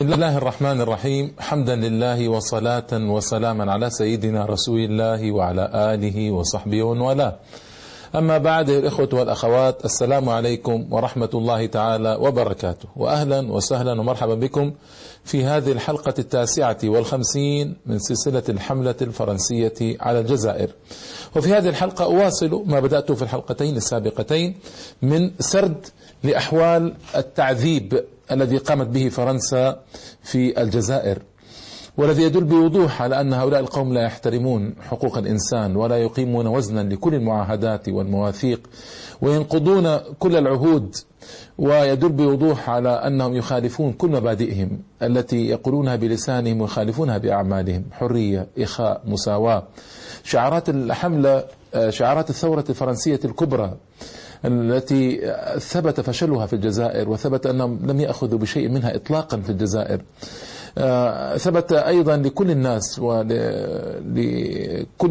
بسم الله الرحمن الرحيم. حمدا لله وصلاة وسلاما على سيدنا رسول الله وعلى آله وصحبه ومن والاه. أما بعد، الإخوة والأخوات، السلام عليكم ورحمة الله تعالى وبركاته، وأهلا وسهلا ومرحبا بكم في هذه الحلقة 59 من سلسلة الحملة الفرنسية على الجزائر. وفي هذه الحلقة أواصل ما بدأته في الحلقتين السابقتين من سرد لأحوال التعذيب الذي قامت به فرنسا في الجزائر، والذي يدل بوضوح على أن هؤلاء القوم لا يحترمون حقوق الإنسان ولا يقيمون وزنا لكل المعاهدات والمواثيق وينقضون كل العهود، ويدل بوضوح على أنهم يخالفون كل مبادئهم التي يقولونها بلسانهم ويخالفونها بأعمالهم: حرية، إخاء، مساواة. شعارات الحملة، شعارات الثورة الفرنسية الكبرى التي ثبت فشلها في الجزائر، وثبت أنهم لم يأخذوا بشيء منها إطلاقا في الجزائر. ثبت أيضا لكل الناس ولكل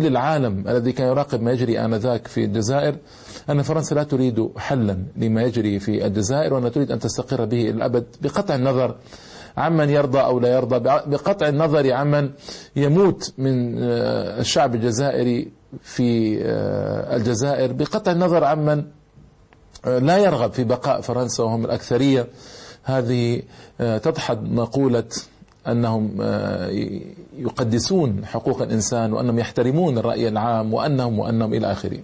العالم الذي كان يراقب ما يجري آنذاك في الجزائر أن فرنسا لا تريد حلا لما يجري في الجزائر، وأنها تريد أن تستقر به إلى الأبد، بقطع النظر عمن يرضى أو لا يرضى، بقطع النظر عمن يموت من الشعب الجزائري في الجزائر، بقطع النظر عمن لا يرغب في بقاء فرنسا وهم الأكثرية. هذه تضحد مقولة أنهم يقدسون حقوق الإنسان وأنهم يحترمون الرأي العام وأنهم إلى آخره.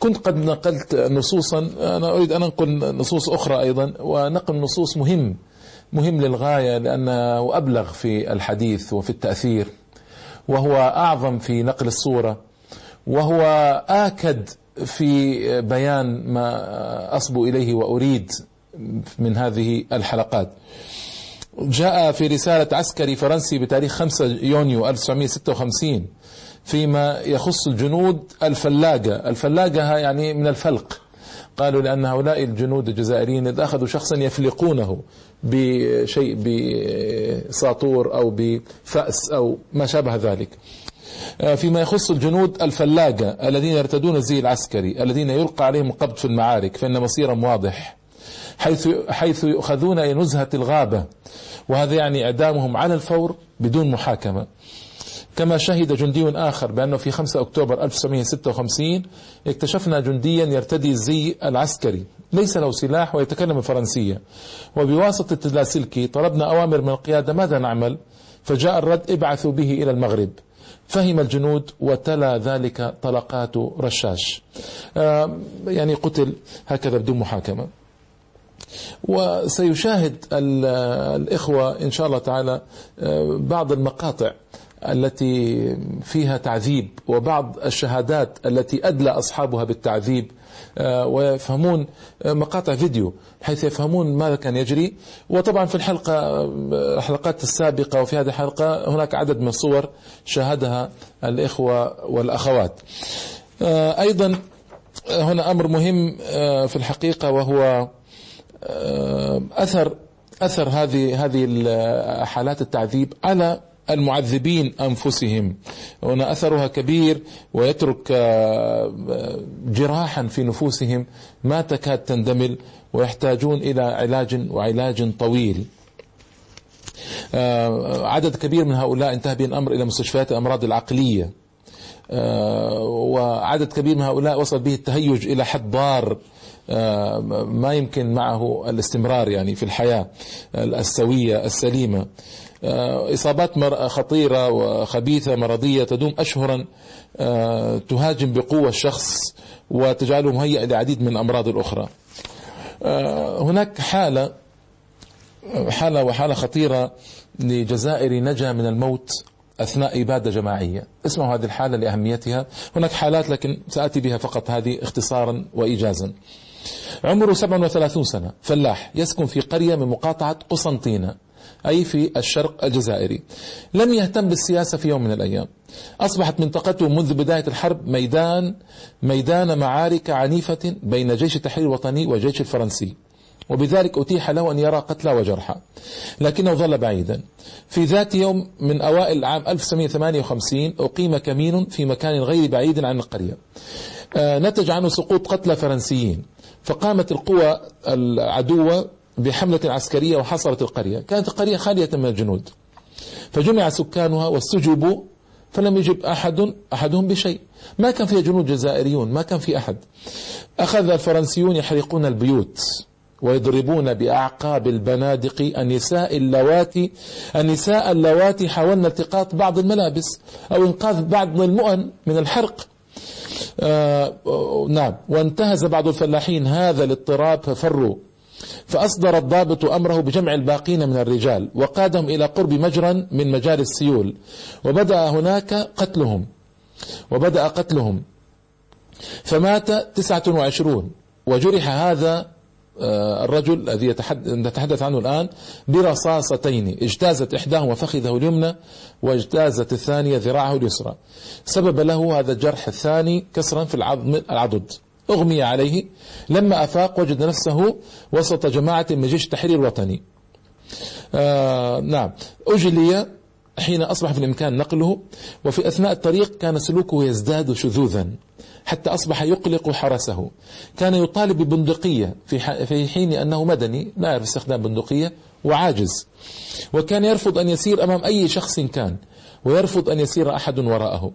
كنت قد نقلت نصوصا، أنا أريد أن أنقل نصوص أخرى أيضا، ونقل نصوص مهم للغاية، لأنه أبلغ في الحديث وفي التأثير، وهو أعظم في نقل الصورة، وهو آكد في بيان ما أصبو إليه وأريد من هذه الحلقات. جاء في رسالة عسكري فرنسي بتاريخ 5 يونيو 1956 فيما يخص الجنود الفلاقة يعني من الفلق. قالوا لأن هؤلاء الجنود الجزائريين إذا أخذوا شخصا يفلقونه بشيء، بساطور أو بفأس أو ما شابه ذلك، فيما يخص الجنود الفلاقة الذين يرتدون الزي العسكري الذين يلقى عليهم القبض في المعارك، فإن مصيرهم واضح، حيث يؤخذون إلى نزهة الغابة، وهذا يعني إعدامهم على الفور بدون محاكمة. كما شهد جندي آخر بأنه في 5 أكتوبر 1956 اكتشفنا جنديا يرتدي الزي العسكري، ليس له سلاح ويتكلم الفرنسية، وبواسطة اللاسلكي طلبنا أوامر من القيادة ماذا نعمل، فجاء الرد: ابعثوا به إلى المغرب. فهم الجنود وتلا ذلك طلقات رشاش، يعني قتل هكذا بدون محاكمة. وسيشاهد الإخوة إن شاء الله تعالى بعض المقاطع التي فيها تعذيب وبعض الشهادات التي أدلى أصحابها بالتعذيب، ويفهمون مقاطع فيديو حيث يفهمون ماذا كان يجري. وطبعا في الحلقات السابقة وفي هذه الحلقة هناك عدد من الصور شاهدها الإخوة والأخوات. أيضا هنا أمر مهم في الحقيقة، وهو أثر هذه حالات التعذيب على المعذبين أنفسهم. هنا أثرها كبير ويترك جراحا في نفوسهم ما تكاد تندمل، ويحتاجون إلى علاج طويل. عدد كبير من هؤلاء انتهى بهم الأمر إلى مستشفيات الأمراض العقلية، وعدد كبير من هؤلاء وصل به التهيج إلى حد ضار ما يمكن معه الاستمرار يعني في الحياة السوية السليمة. إصابات خطيرة وخبيثة مرضية تدوم أشهرا، تهاجم بقوة الشخص وتجعله مهيئ لعديد من الأمراض الأخرى. هناك حالة خطيرة لجزائري نجا من الموت أثناء إبادة جماعية. اسمعوا هذه الحالة لأهميتها. هناك حالات لكن سأتي بها فقط هذه اختصارا وإيجازا. عمره 37 سنة، فلاح، يسكن في قرية من مقاطعة قسنطينة، أي في الشرق الجزائري. لم يهتم بالسياسة في يوم من الأيام. أصبحت منطقته منذ بداية الحرب ميدان معارك عنيفة بين جيش التحرير الوطني والجيش الفرنسي، وبذلك أتيح له أن يرى قتلى وجرحى، لكنه ظل بعيدا. في ذات يوم من أوائل عام 1958 أقيم كمين في مكان غير بعيد عن القرية، نتج عنه سقوط قتلى فرنسيين، فقامت القوى العدوة بحملة عسكرية وحصرت القرية. كانت القرية خالية من الجنود، فجمع سكانها واستجوبوا، فلم يجب أحدهم بشيء. ما كان فيها جنود جزائريون، ما كان في أحد. أخذ الفرنسيون يحرقون البيوت ويضربون بأعقاب البنادق النساء اللواتي حاولن التقاط بعض الملابس أو إنقاذ بعض المؤن من الحرق. نعم. وانتهز بعض الفلاحين هذا الاضطراب ففروا، فأصدر الضابط أمره بجمع الباقين من الرجال، وقادهم إلى قرب مجرى من مجاري السيول، وبدأ هناك قتلهم فمات 29، وجرح هذا الرجل الذي نتحدث عنه الآن برصاصتين، اجتازت إحداهما فخذه اليمنى واجتازت الثانية ذراعه اليسرى. سبب له هذا الجرح الثاني كسرا في العضد، أغمي عليه، لما أفاق وجد نفسه وسط جماعة من جيش التحرير الوطني. نعم. أجلي حين أصبح في الإمكان نقله، وفي أثناء الطريق كان سلوكه يزداد شذوذا حتى أصبح يقلق حرسه. كان يطالب ببندقية في حين أنه مدني لا يعرف استخدام بندقية وعاجز، وكان يرفض أن يسير أمام أي شخص كان، ويرفض أن يسير أحد وراءه.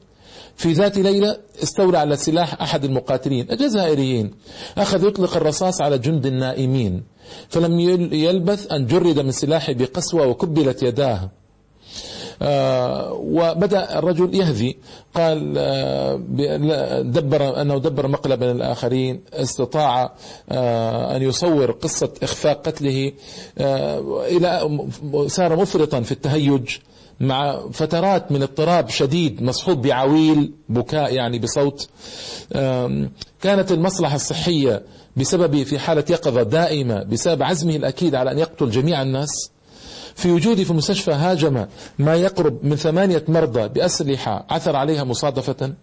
في ذات ليلة استولى على سلاح أحد المقاتلين الجزائريين، أخذ يطلق الرصاص على جند النائمين، فلم يلبث أن جرد من سلاحه بقسوة وكبلت يداه. وبدأ الرجل يهذي، قال أنه دبر مقلبا الآخرين، استطاع أن يصور قصة إخفاق قتله، صار مفرطا في التهيج مع فترات من اضطراب شديد مصحوب بعويل بكاء، يعني بصوت. كانت المصلحة الصحية بسببه في حالة يقظة دائمة بسبب عزمه الأكيد على أن يقتل جميع الناس. في وجوده في المستشفى هاجم ما يقرب من 8 مرضى بأسلحة عثر عليها مصادفة،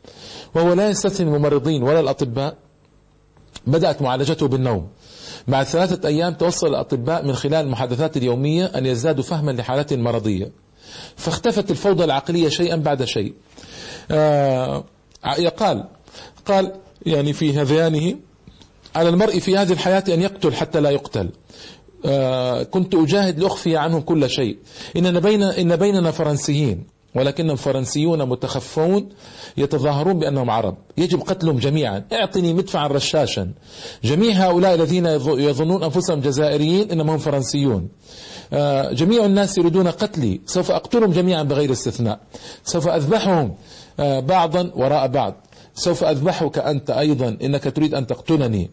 وهو لا يستثني الممرضين ولا الأطباء. بدأت معالجته بالنوم. بعد 3 أيام توصل الأطباء من خلال المحادثات اليومية أن يزدادوا فهما لحالته المرضية، فاختفت الفوضى العقلية شيئا بعد شيء. قال يعني في هذيانه: على المرء في هذه الحياة أن يقتل حتى لا يقتل. كنت أجاهد لأخفي عنهم كل شيء. إن بيننا فرنسيين، ولكنهم فرنسيون متخفون يتظاهرون بأنهم عرب، يجب قتلهم جميعا. اعطني مدفعا رشاشا. جميع هؤلاء الذين يظنون أنفسهم جزائريين إنما هم فرنسيون. جميع الناس يريدون قتلي، سوف أقتلهم جميعا بغير استثناء. سوف أذبحهم بعضا وراء بعض. سوف أذبحك أنت أيضا، إنك تريد أن تقتلني.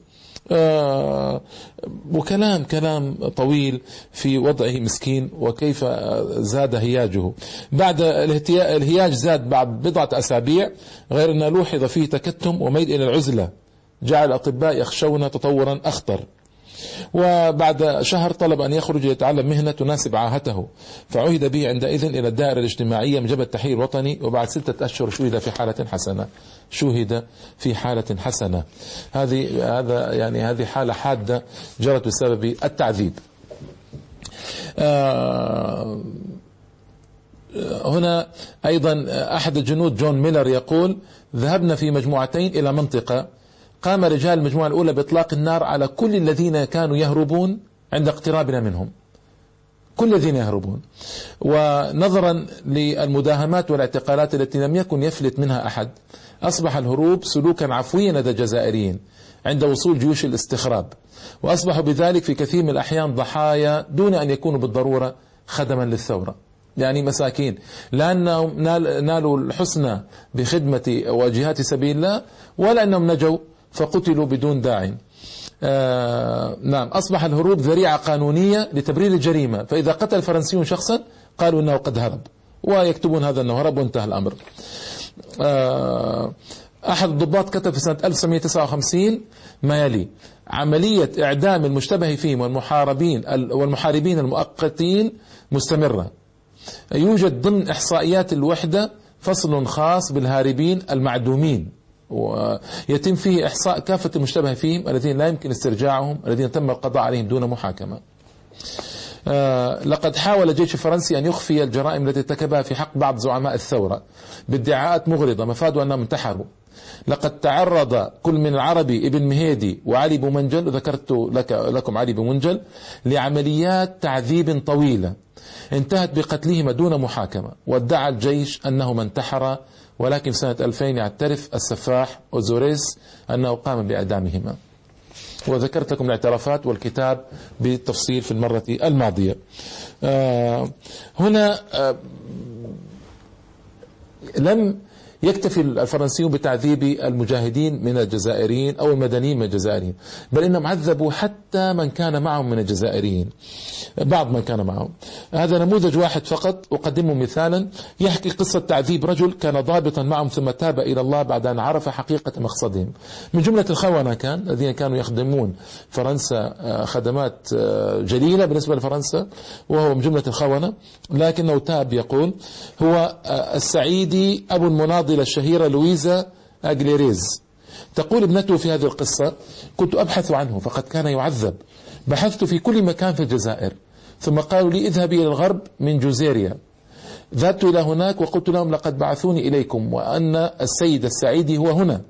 وكلام طويل في وضعه مسكين وكيف زاد هياجه. بعد الهياج زاد بعد 4 أسابيع، غير أن لوحظ فيه تكتم وميل إلى العزلة، جعل الأطباء يخشون تطورا أخطر. وبعد شهر طلب أن يخرج يتعلم مهنة تناسب عاهته، فعهد به عندئذ إلى الدائرة الاجتماعية من جبهة التحرير الوطني، وبعد 6 أشهر شوهد في حالة حسنة. هذه حالة حادة جرت بسبب التعذيب. هنا أيضا أحد الجنود جون ميلر يقول: ذهبنا في مجموعتين إلى منطقة، قام رجال المجموعة الأولى بإطلاق النار على كل الذين كانوا يهربون عند اقترابنا منهم، كل الذين يهربون. ونظرا للمداهمات والاعتقالات التي لم يكن يفلت منها أحد، أصبح الهروب سلوكا عفويا لدى الجزائريين عند وصول جيوش الاستخراب، وأصبحوا بذلك في كثير من الأحيان ضحايا دون أن يكونوا بالضرورة خدما للثورة، يعني مساكين لأنهم نالوا الحسنى بخدمة واجهات سبيل الله، ولا أنهم نجوا فقتلوا بدون داعٍ. نعم. أصبح الهروب ذريعة قانونية لتبرير الجريمة، فإذا قتل فرنسيون شخصا قالوا أنه قد هرب، ويكتبون هذا أنه هرب، وانتهى الأمر. أحد الضباط كتب في سنة 1959 ما يلي: عملية إعدام المشتبه فيهم والمحاربين المؤقتين مستمرة. يوجد ضمن إحصائيات الوحدة فصل خاص بالهاربين المعدومين، ويتم فيه إحصاء كافة المشتبه فيهم الذين لا يمكن استرجاعهم، الذين تم القضاء عليهم دون محاكمة. لقد حاول الجيش الفرنسي أن يخفي الجرائم التي ارتكبها في حق بعض زعماء الثورة بادعاءات مغرضة، مفاده أنهم انتحروا، لقد تعرض كل من العربي ابن مهيدي وعلي بومنجل، ذكرت لكم علي بومنجل، لعمليات تعذيب طويلة انتهت بقتلهما دون محاكمة، وادعى الجيش أنهما انتحرا، ولكن سنة 2000 يعترف السفاح أزوريس أنه قام بإعدامهما. وذكرت لكم الاعترافات والكتاب بالتفصيل في المرة الماضية. هنا لم يكتفي الفرنسيون بتعذيب المجاهدين من الجزائريين أو المدنيين من الجزائريين، بل إنهم عذبوا حتى من كان معهم من الجزائريين، بعض من كان معهم. هذا نموذج واحد فقط أقدمه مثالا، يحكي قصة تعذيب رجل كان ضابطا معهم ثم تاب إلى الله بعد أن عرف حقيقة مقصدهم. من جملة الخونة كان الذين كانوا يخدمون فرنسا خدمات جليلة بالنسبة لفرنسا، وهو من جملة الخونة، لكنه تاب. يقول هو السعيدي أبو المناضل الشهيرة لويزا أغليريز، تقول ابنته في هذه القصة: كنت أبحث عنه فقد كان يعذب، بحثت في كل مكان في الجزائر، ثم قالوا لي اذهبي إلى الغرب من جزيريا، ذهبت إلى هناك وقلت لهم لقد بعثوني إليكم وأن السيد السعيدي هو هنا،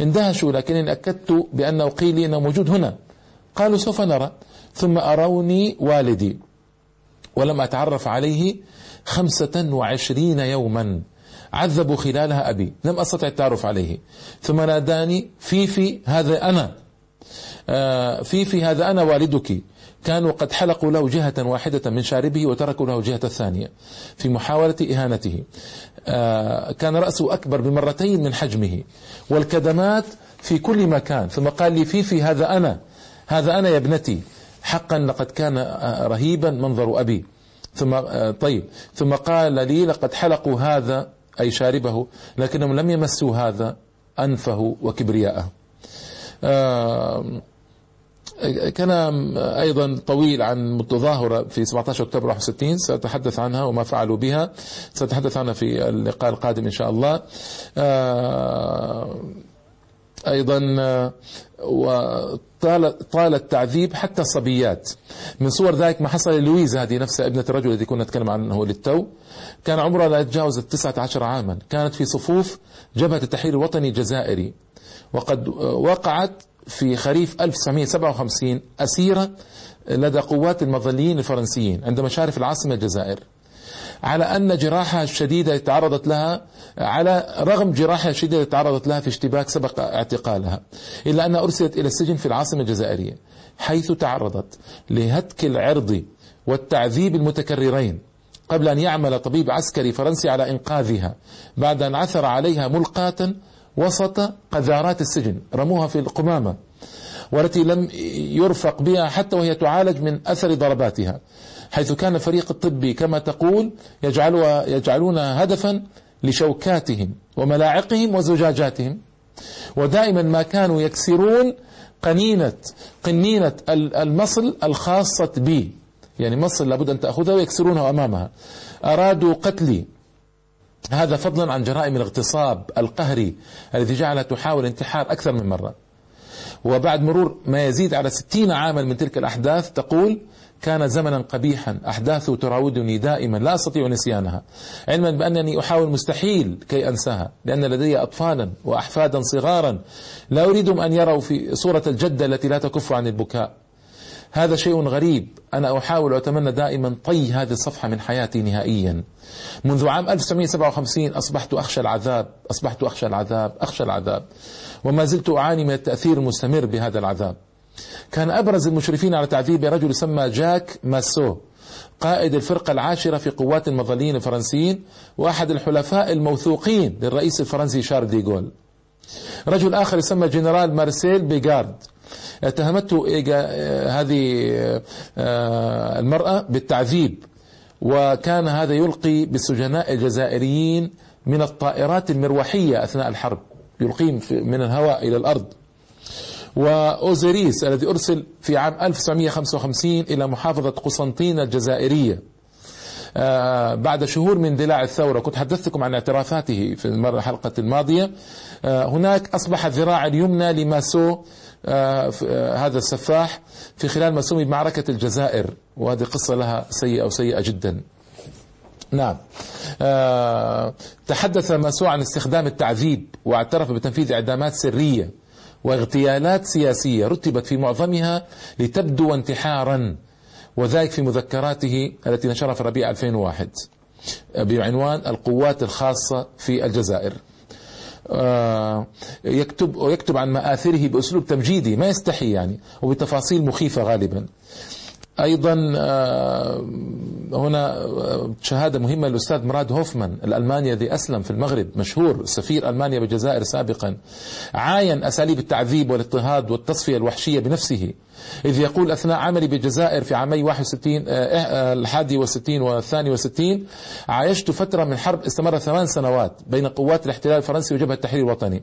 اندهشوا لكنني أكدت بأنه قيل لي أنه موجود هنا، قالوا سوف نرى، ثم أروني والدي ولم أتعرف عليه 25 يوما عذبوا خلالها أبي، لم أستطع التعرف عليه، ثم ناداني: فيفي هذا أنا، فيفي هذا أنا والدك. كانوا قد حلقوا له جهة واحدة من شاربه وتركوا له جهة الثانية في محاولة إهانته. كان رأسه أكبر بمرتين من حجمه والكدمات في كل مكان، ثم قال لي: فيفي هذا أنا، هذا أنا يا ابنتي. حقا لقد كان رهيبا منظر أبي. ثم قال لي: لقد حلقوا هذا أي شاربه، لكنهم لم يمسوا هذا أنفه وكبرياءه. كلام أيضا طويل عن متظاهرة في 17 أكتوبر 61، سأتحدث عنها وما فعلوا بها، سأتحدث عنها في اللقاء القادم إن شاء الله. أيضا طال التعذيب حتى الصبيات. من صور ذلك ما حصل للويزا، هذه نفسها ابنة الرجل الذي كنا نتكلم عنه للتو، كان عمرها لا يتجاوز 19 عاما، كانت في صفوف جبهة التحرير الوطني الجزائري، وقد وقعت في خريف 1957 أسيرة لدى قوات المظليين الفرنسيين عند مشارف العاصمة الجزائر، على أن جراحها الشديدة تعرضت لها، على رغم جراحها الشديدة تعرضت لها في اشتباك سبق اعتقالها، إلا أنها أرسلت إلى السجن في العاصمة الجزائرية، حيث تعرضت لهتك العرض والتعذيب المتكررين قبل أن يعمل طبيب عسكري فرنسي على إنقاذها، بعد أن عثر عليها ملقاة وسط قذارات السجن، رموها في القمامة، والتي لم يرفق بها حتى وهي تعالج من أثر ضرباتها، حيث كان الفريق الطبي كما تقول يجعلونها هدفا لشوكاتهم وملاعقهم وزجاجاتهم، ودائما ما كانوا يكسرون قنينة المصل الخاصة بي، يعني مصل لابد أن تأخذها ويكسرونها أمامها. أرادوا قتلي، هذا فضلا عن جرائم الاغتصاب القهري الذي جعلها تحاول انتحار أكثر من مرة. وبعد مرور ما يزيد على 60 عاما من تلك الأحداث تقول: كان زمنا قبيحا، أحداثه تراودني دائما لا أستطيع نسيانها، علما بأنني أحاول مستحيل كي أنساها، لأن لدي أطفالا وأحفادا صغارا لا أريدهم أن يروا في صورة الجدة التي لا تكف عن البكاء. هذا شيء غريب، أنا أحاول وأتمنى دائما طي هذه الصفحة من حياتي نهائيا. منذ عام 1957 أصبحت أخشى العذاب، أخشى العذاب، وما زلت أعاني من التأثير المستمر بهذا العذاب. كان أبرز المشرفين على تعذيب رجل يسمى جاك ماسو، قائد الفرقة 10 في قوات المظليين الفرنسيين، وأحد الحلفاء الموثوقين للرئيس الفرنسي شارل ديغول. رجل آخر يسمى جنرال مارسيل بيغارد، اتهمته هذه المرأة بالتعذيب، وكان هذا يلقي بالسجناء الجزائريين من الطائرات المروحية أثناء الحرب، يلقيهم من الهواء إلى الأرض. وأوزوريس الذي أرسل في عام 1955 إلى محافظة قسنطينة الجزائرية بعد شهور من اندلاع الثورة، كنت حدثتكم عن اعترافاته في الحلقة الماضية. هناك أصبح الذراع اليمنى لماسو، هذا السفاح، في خلال ما سمي بمعركة الجزائر، وهذه قصة لها سيئة جدا. نعم، تحدث ماسو عن استخدام التعذيب، واعترف بتنفيذ إعدامات سرية واغتيالات سياسية رتبت في معظمها لتبدو انتحارا، وذلك في مذكراته التي نشرها في ربيع 2001 بعنوان القوات الخاصة في الجزائر. يكتب عن مآثره بأسلوب تمجيدي ما يستحي يعني، وبتفاصيل مخيفة غالبا. أيضا هنا شهادة مهمة للأستاذ مراد هوفمان الألماني الذي أسلم في المغرب، مشهور سفير ألمانيا بالجزائر سابقا، عاين أساليب التعذيب والاضطهاد والتصفية الوحشية بنفسه، إذ يقول أثناء عملي بالجزائر في عامي 61 و62 عايشت فترة من حرب استمرت 8 سنوات بين قوات الاحتلال الفرنسي وجبهة التحرير الوطني،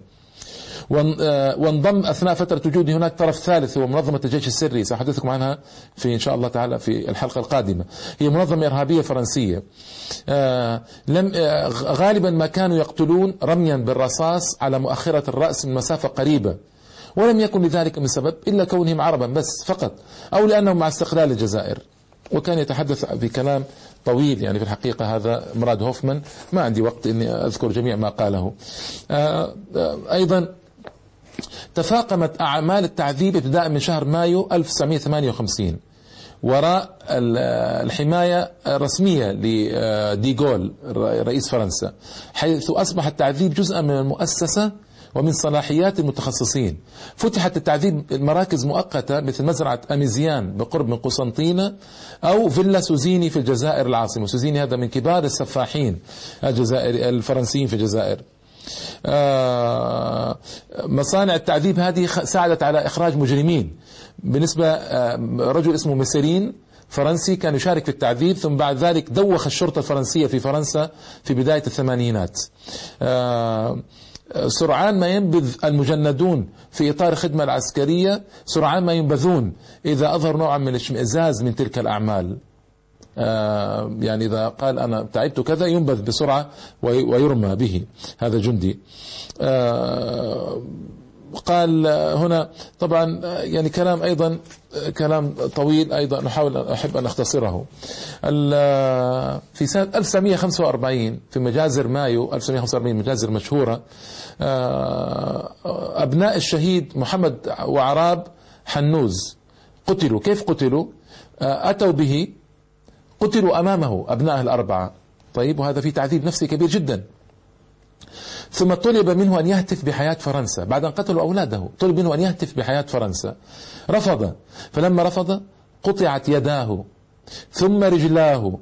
وانضم أثناء فترة وجودي هناك طرف ثالث هو منظمة الجيش السري، سأحدثكم عنها في إن شاء الله تعالى في الحلقة القادمة، هي منظمة إرهابية فرنسية. غالبا ما كانوا يقتلون رميا بالرصاص على مؤخرة الرأس من مسافة قريبة، ولم يكن لذلك من سبب إلا كونهم عربا بس فقط، أو لأنهم مع استقلال الجزائر. وكان يتحدث بكلام طويل يعني في الحقيقة هذا مراد هوفمان، ما عندي وقت أني أذكر جميع ما قاله. أيضا تفاقمت أعمال التعذيب ابتداء من شهر مايو 1958 وراء الحماية الرسمية لديغول رئيس فرنسا، حيث أصبح التعذيب جزءا من المؤسسة ومن صلاحيات المتخصصين. فتحت التعذيب المراكز مؤقتة مثل مزرعة أميزيان بقرب من قسنطينة، أو فيلا سوزيني في الجزائر العاصمة. سوزيني هذا من كبار السفاحين الجزائري الفرنسيين في الجزائر. مصانع التعذيب هذه ساعدت على إخراج مجرمين. بالنسبة رجل اسمه ميسرين فرنسي كان يشارك في التعذيب، ثم بعد ذلك دوخ الشرطة الفرنسية في فرنسا في بداية الثمانينات. سرعان ما ينبذ المجندون في إطار الخدمة العسكرية، سرعان ما ينبذون إذا أظهر نوعا من الاشمئزاز من تلك الأعمال، يعني إذا قال أنا تعبت كذا ينبذ بسرعة ويرمى به هذا جندي. قال هنا طبعا يعني كلام أيضا كلام طويل، أيضا نحاول أحب أن أختصره. في سنة 1945 في مجازر مايو 1945 مجازر مشهورة، أبناء الشهيد محمد وعراب حنوز قتلوا. كيف قتلوا؟ أتوا به، قتلوا أمامه أبنائه الأربعة. طيب، وهذا في تعذيب نفسي كبير جدا. ثم طلب منه أن يهتف بحياة فرنسا بعد أن قتلوا أولاده، طلب منه أن يهتف بحياة فرنسا، رفض. فلما رفض قطعت يداه ثم رجلاه،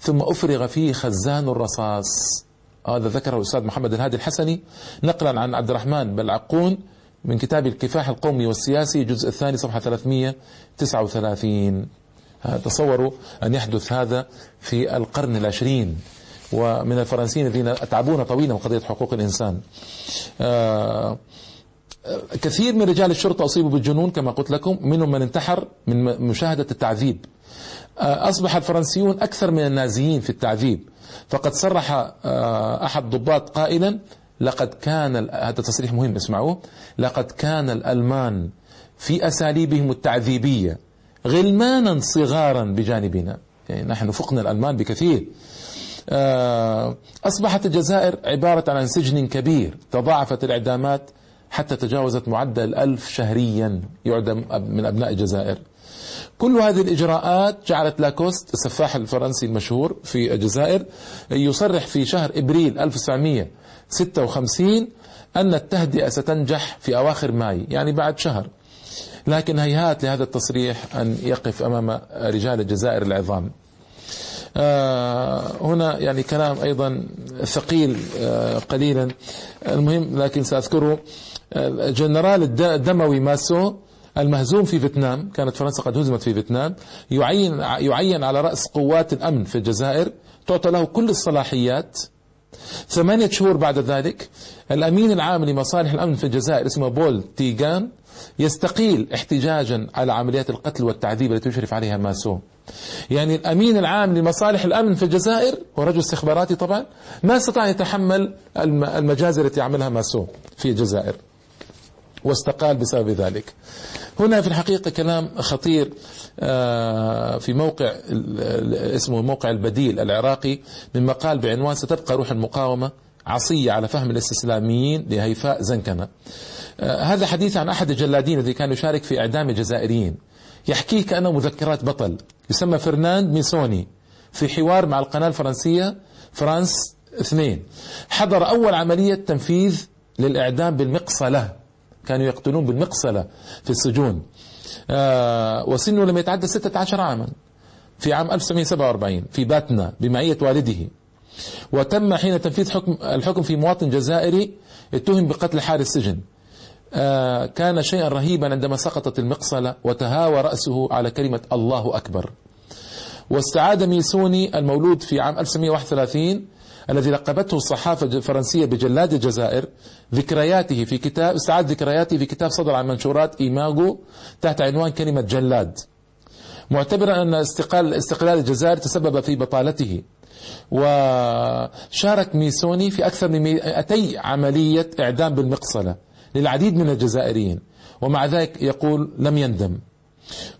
ثم أفرغ فيه خزان الرصاص. هذا ذكره الأستاذ محمد الهادي الحسني نقلا عن عبد الرحمن بلعقون من كتاب الكفاح القومي والسياسي الجزء الثاني صفحة 339. تصوروا أن يحدث هذا في القرن العشرين، ومن الفرنسيين الذين أتعبون طويلا قضية حقوق الإنسان. كثير من رجال الشرطة أصيبوا بالجنون كما قلت لكم، منهم من انتحر من مشاهدة التعذيب. أصبح الفرنسيون أكثر من النازيين في التعذيب، فقد صرح أحد ضباط قائلا لقد كان، هذا تصريح مهم اسمعوه، لقد كان الألمان في أساليبهم التعذيبية غلمانا صغارا بجانبنا، يعني نحن فقنا الألمان بكثير. أصبحت الجزائر عبارة عن سجن كبير، تضاعفت الإعدامات حتى تجاوزت معدل 1000 شهريا يعدم من أبناء الجزائر. كل هذه الإجراءات جعلت لاكوست السفاح الفرنسي المشهور في الجزائر يصرح في شهر إبريل 1956 أن التهدئة ستنجح في أواخر ماي، يعني بعد شهر. لكن هيهات لهذا التصريح أن يقف أمام رجال الجزائر العظام. هنا يعني كلام أيضا ثقيل قليلا، المهم لكن سأذكره. الجنرال الدموي ماسو المهزوم في فيتنام، كانت فرنسا قد هزمت في فيتنام، يعين على رأس قوات الأمن في الجزائر، تعطى له كل الصلاحيات. 8 شهور بعد ذلك الأمين العام لمصالح الأمن في الجزائر اسمه بول تيغان يستقيل احتجاجا على عمليات القتل والتعذيب التي يشرف عليها ماسو. يعني الأمين العام لمصالح الأمن في الجزائر ورجل استخباراتي طبعا ما استطاع يتحمل المجازر التي يعملها ماسو في الجزائر. واستقال بسبب ذلك. هنا في الحقيقة كلام خطير في موقع اسمه موقع البديل العراقي من مقال بعنوان ستبقى روح المقاومة عصية على فهم الاستسلاميين لهيفاء زنكنة. هذا حديث عن أحد الجلادين الذي كان يشارك في إعدام الجزائريين، يحكيه كأنه مذكرات بطل، يسمى فرناند ميسوني. في حوار مع القناة الفرنسية فرانس 2 حضر أول عملية تنفيذ للإعدام بالمقصلة، كانوا يقتلون بالمقصلة في السجون، وسنه لم يتعدى 16 عاما في عام 1947 في باتنا بمعية والده. وتم حين تنفيذ الحكم في مواطن جزائري اتهم بقتل حارس سجن. كان شيئا رهيبا عندما سقطت المقصلة وتهاوى رأسه على كلمة الله أكبر. واستعاد ميسوني المولود في عام 1931 الذي لقبته الصحافة الفرنسية بجلاد الجزائر ذكرياته في كتاب، استعاد ذكرياته في كتاب صدر عن منشورات إيماغو تحت عنوان كلمة جلاد، معتبرا أن استقلال الجزائر تسبب في بطالته. وشارك ميسوني في أكثر من 200 عملية إعدام بالمقصلة للعديد من الجزائريين، ومع ذلك يقول لم يندم.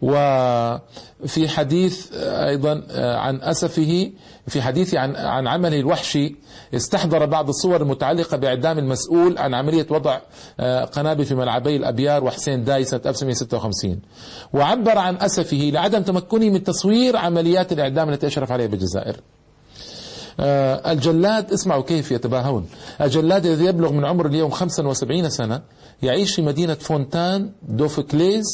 وفي حديث أيضا عن أسفه، في حديثه عن عمله الوحشي، استحضر بعض الصور المتعلقة بإعدام المسؤول عن عملية وضع قنابل في ملعبي الأبيار وحسين داي سنة 1956، وعبر عن أسفه لعدم تمكنه من تصوير عمليات الإعدام التي أشرف عليها بالجزائر. الجلاد، اسمعوا كيف يتباهون، الجلاد الذي يبلغ من عمر اليوم 75 سنة يعيش في مدينة فونتان دوفكليز،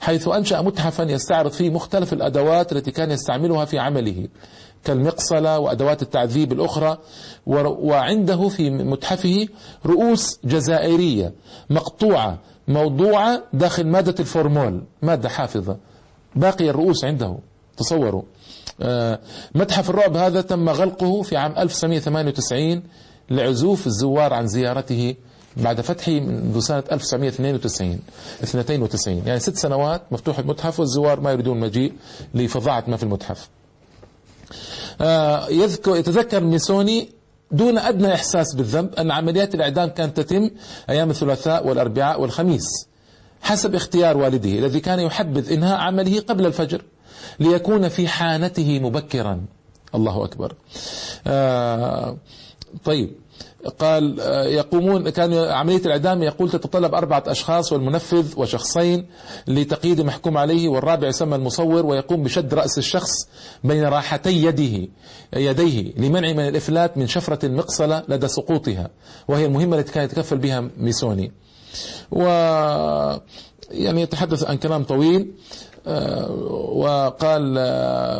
حيث أنشأ متحفا يستعرض فيه مختلف الأدوات التي كان يستعملها في عمله كالمقصلة وأدوات التعذيب الأخرى. وعنده في متحفه رؤوس جزائرية مقطوعة موضوعة داخل مادة الفورمول، مادة حافظة، باقي الرؤوس عنده. تصوروا متحف الرعب هذا تم غلقه في عام 1998 لعزوف الزوار عن زيارته بعد فتحه منذ سنة 1992، يعني 6 سنوات مفتوح المتحف والزوار ما يريدون المجيء لفظاعة ما في المتحف. يتذكر ميسوني دون أدنى إحساس بالذنب أن عمليات الإعدام كانت تتم أيام الثلاثاء والأربعاء والخميس حسب اختيار والده الذي كان يحبذ إنهاء عمله قبل الفجر ليكون في حانته مبكرا. الله أكبر. طيب، قال يقومون، كان عملية الإعدام يقول تتطلب 4 أشخاص والمنفذ وشخصين لتقييد محكوم عليه، والرابع يسمى المصور ويقوم بشد رأس الشخص بين راحتي يديه لمنع من الإفلات من شفرة المقصلة لدى سقوطها، وهي المهمة التي كان يتكفل بها ميسوني. يعني يتحدث عن كلام طويل. وقال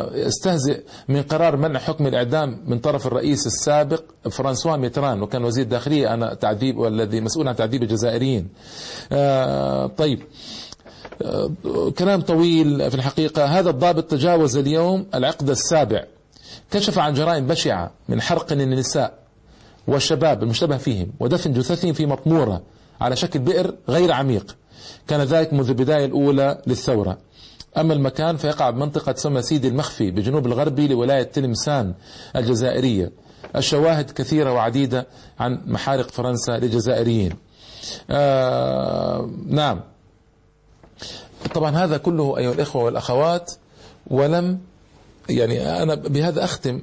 استهزئ من قرار منع حكم الإعدام من طرف الرئيس السابق فرانسوان ميتران، وكان وزير الداخلية أنا تعذيب والذي مسؤول عن تعذيب الجزائريين. طيب، كلام طويل في الحقيقة. هذا الضابط تجاوز اليوم العقد السابع، كشف عن جرائم بشعة من حرق للنساء والشباب المشتبه فيهم ودفن جثثهم في مطمورة على شكل بئر غير عميق، كان ذلك منذ البداية الأولى للثورة. أما المكان فيقع بمنطقة تسمى سيدي المخفي بجنوب الغربي لولاية تلمسان الجزائرية. الشواهد كثيرة وعديدة عن محارق فرنسا للجزائريين. نعم، طبعا هذا كله أيها الإخوة والأخوات، ولم يعني أنا بهذا أختم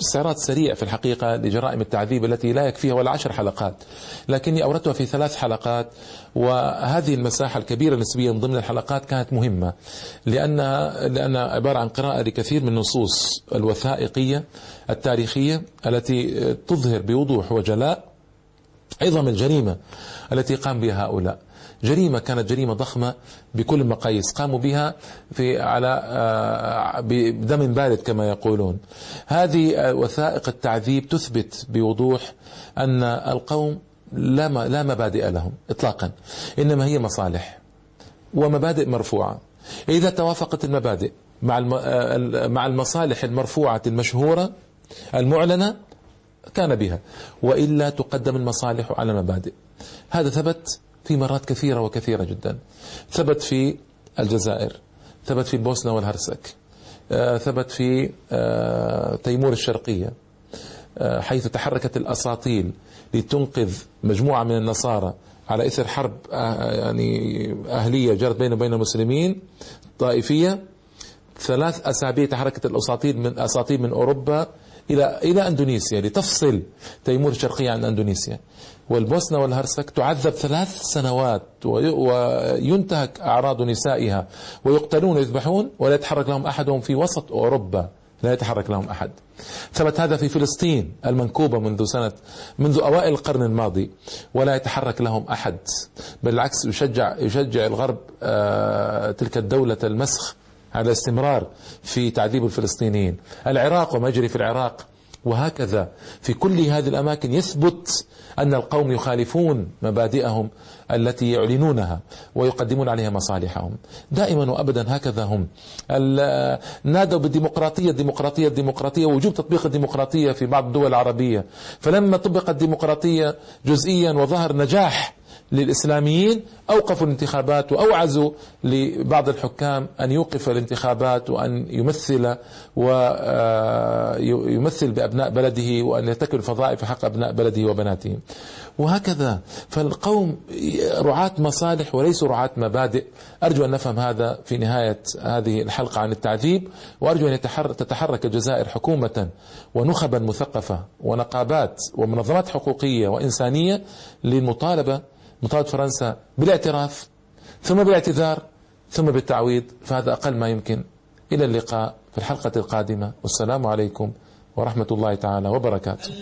استعراض سريع في الحقيقة لجرائم التعذيب التي لا يكفيها ولا 10 حلقات، لكني أوردتها في 3 حلقات، وهذه المساحة الكبيرة نسبيا ضمن الحلقات كانت مهمة لأنها عبارة عن قراءة لكثير من النصوص الوثائقية التاريخية التي تظهر بوضوح وجلاء عظم الجريمة التي قام بها هؤلاء. جريمة كانت جريمة ضخمة بكل المقاييس، قاموا بها على بدم بارد كما يقولون. هذه وثائق التعذيب تثبت بوضوح أن القوم لا مبادئ لهم إطلاقا، إنما هي مصالح ومبادئ مرفوعة. إذا توافقت المبادئ مع المصالح المرفوعة المشهورة المعلنة كان بها، وإلا تقدم المصالح على المبادئ. هذا ثبت في مرات كثيرة وكثيرة جدا، ثبت في الجزائر، ثبت في البوسنة والهرسك، ثبت في تيمور الشرقية، حيث تحركت الأساطيل لتنقذ مجموعة من النصارى على إثر حرب يعني أهلية جرت بينه وبين المسلمين طائفية، 3 أسابيع تحركت الأساطيل من أوروبا إلى أندونيسيا لتفصل تيمور الشرقية عن أندونيسيا. والبوسنة والهرسك تعذب 3 سنوات وينتهك أعراض نسائها ويقتلون ويذبحون، ولا يتحرك لهم أحدهم في وسط أوروبا، لا يتحرك لهم أحد. ثبت هذا في فلسطين المنكوبة منذ أوائل القرن الماضي، ولا يتحرك لهم أحد، بالعكس يشجع الغرب تلك الدولة المسخ على استمرار في تعذيب الفلسطينيين. العراق وما يجري في العراق، وهكذا في كل هذه الأماكن يثبت أن القوم يخالفون مبادئهم التي يعلنونها ويقدمون عليها مصالحهم دائما وأبدا. هكذا هم نادوا بالديمقراطية الديمقراطية الديمقراطية ووجوب تطبيق الديمقراطية في بعض الدول العربية، فلما طبقت الديمقراطية جزئيا وظهر نجاح للإسلاميين أوقفوا الانتخابات وأوعزوا لبعض الحكام أن يوقف الانتخابات وأن يمثل بأبناء بلده وأن يتكل الفضائل في حق أبناء بلده وبناتهم. وهكذا فالقوم رعاة مصالح وليس رعاة مبادئ. أرجو أن نفهم هذا في نهاية هذه الحلقة عن التعذيب، وأرجو أن تتحرك الجزائر حكومة ونخبا مثقفة ونقابات ومنظمات حقوقية وإنسانية للمطالبة فرنسا بالاعتراف ثم بالاعتذار ثم بالتعويض، فهذا أقل ما يمكن. إلى اللقاء في الحلقة القادمة، والسلام عليكم ورحمة الله تعالى وبركاته.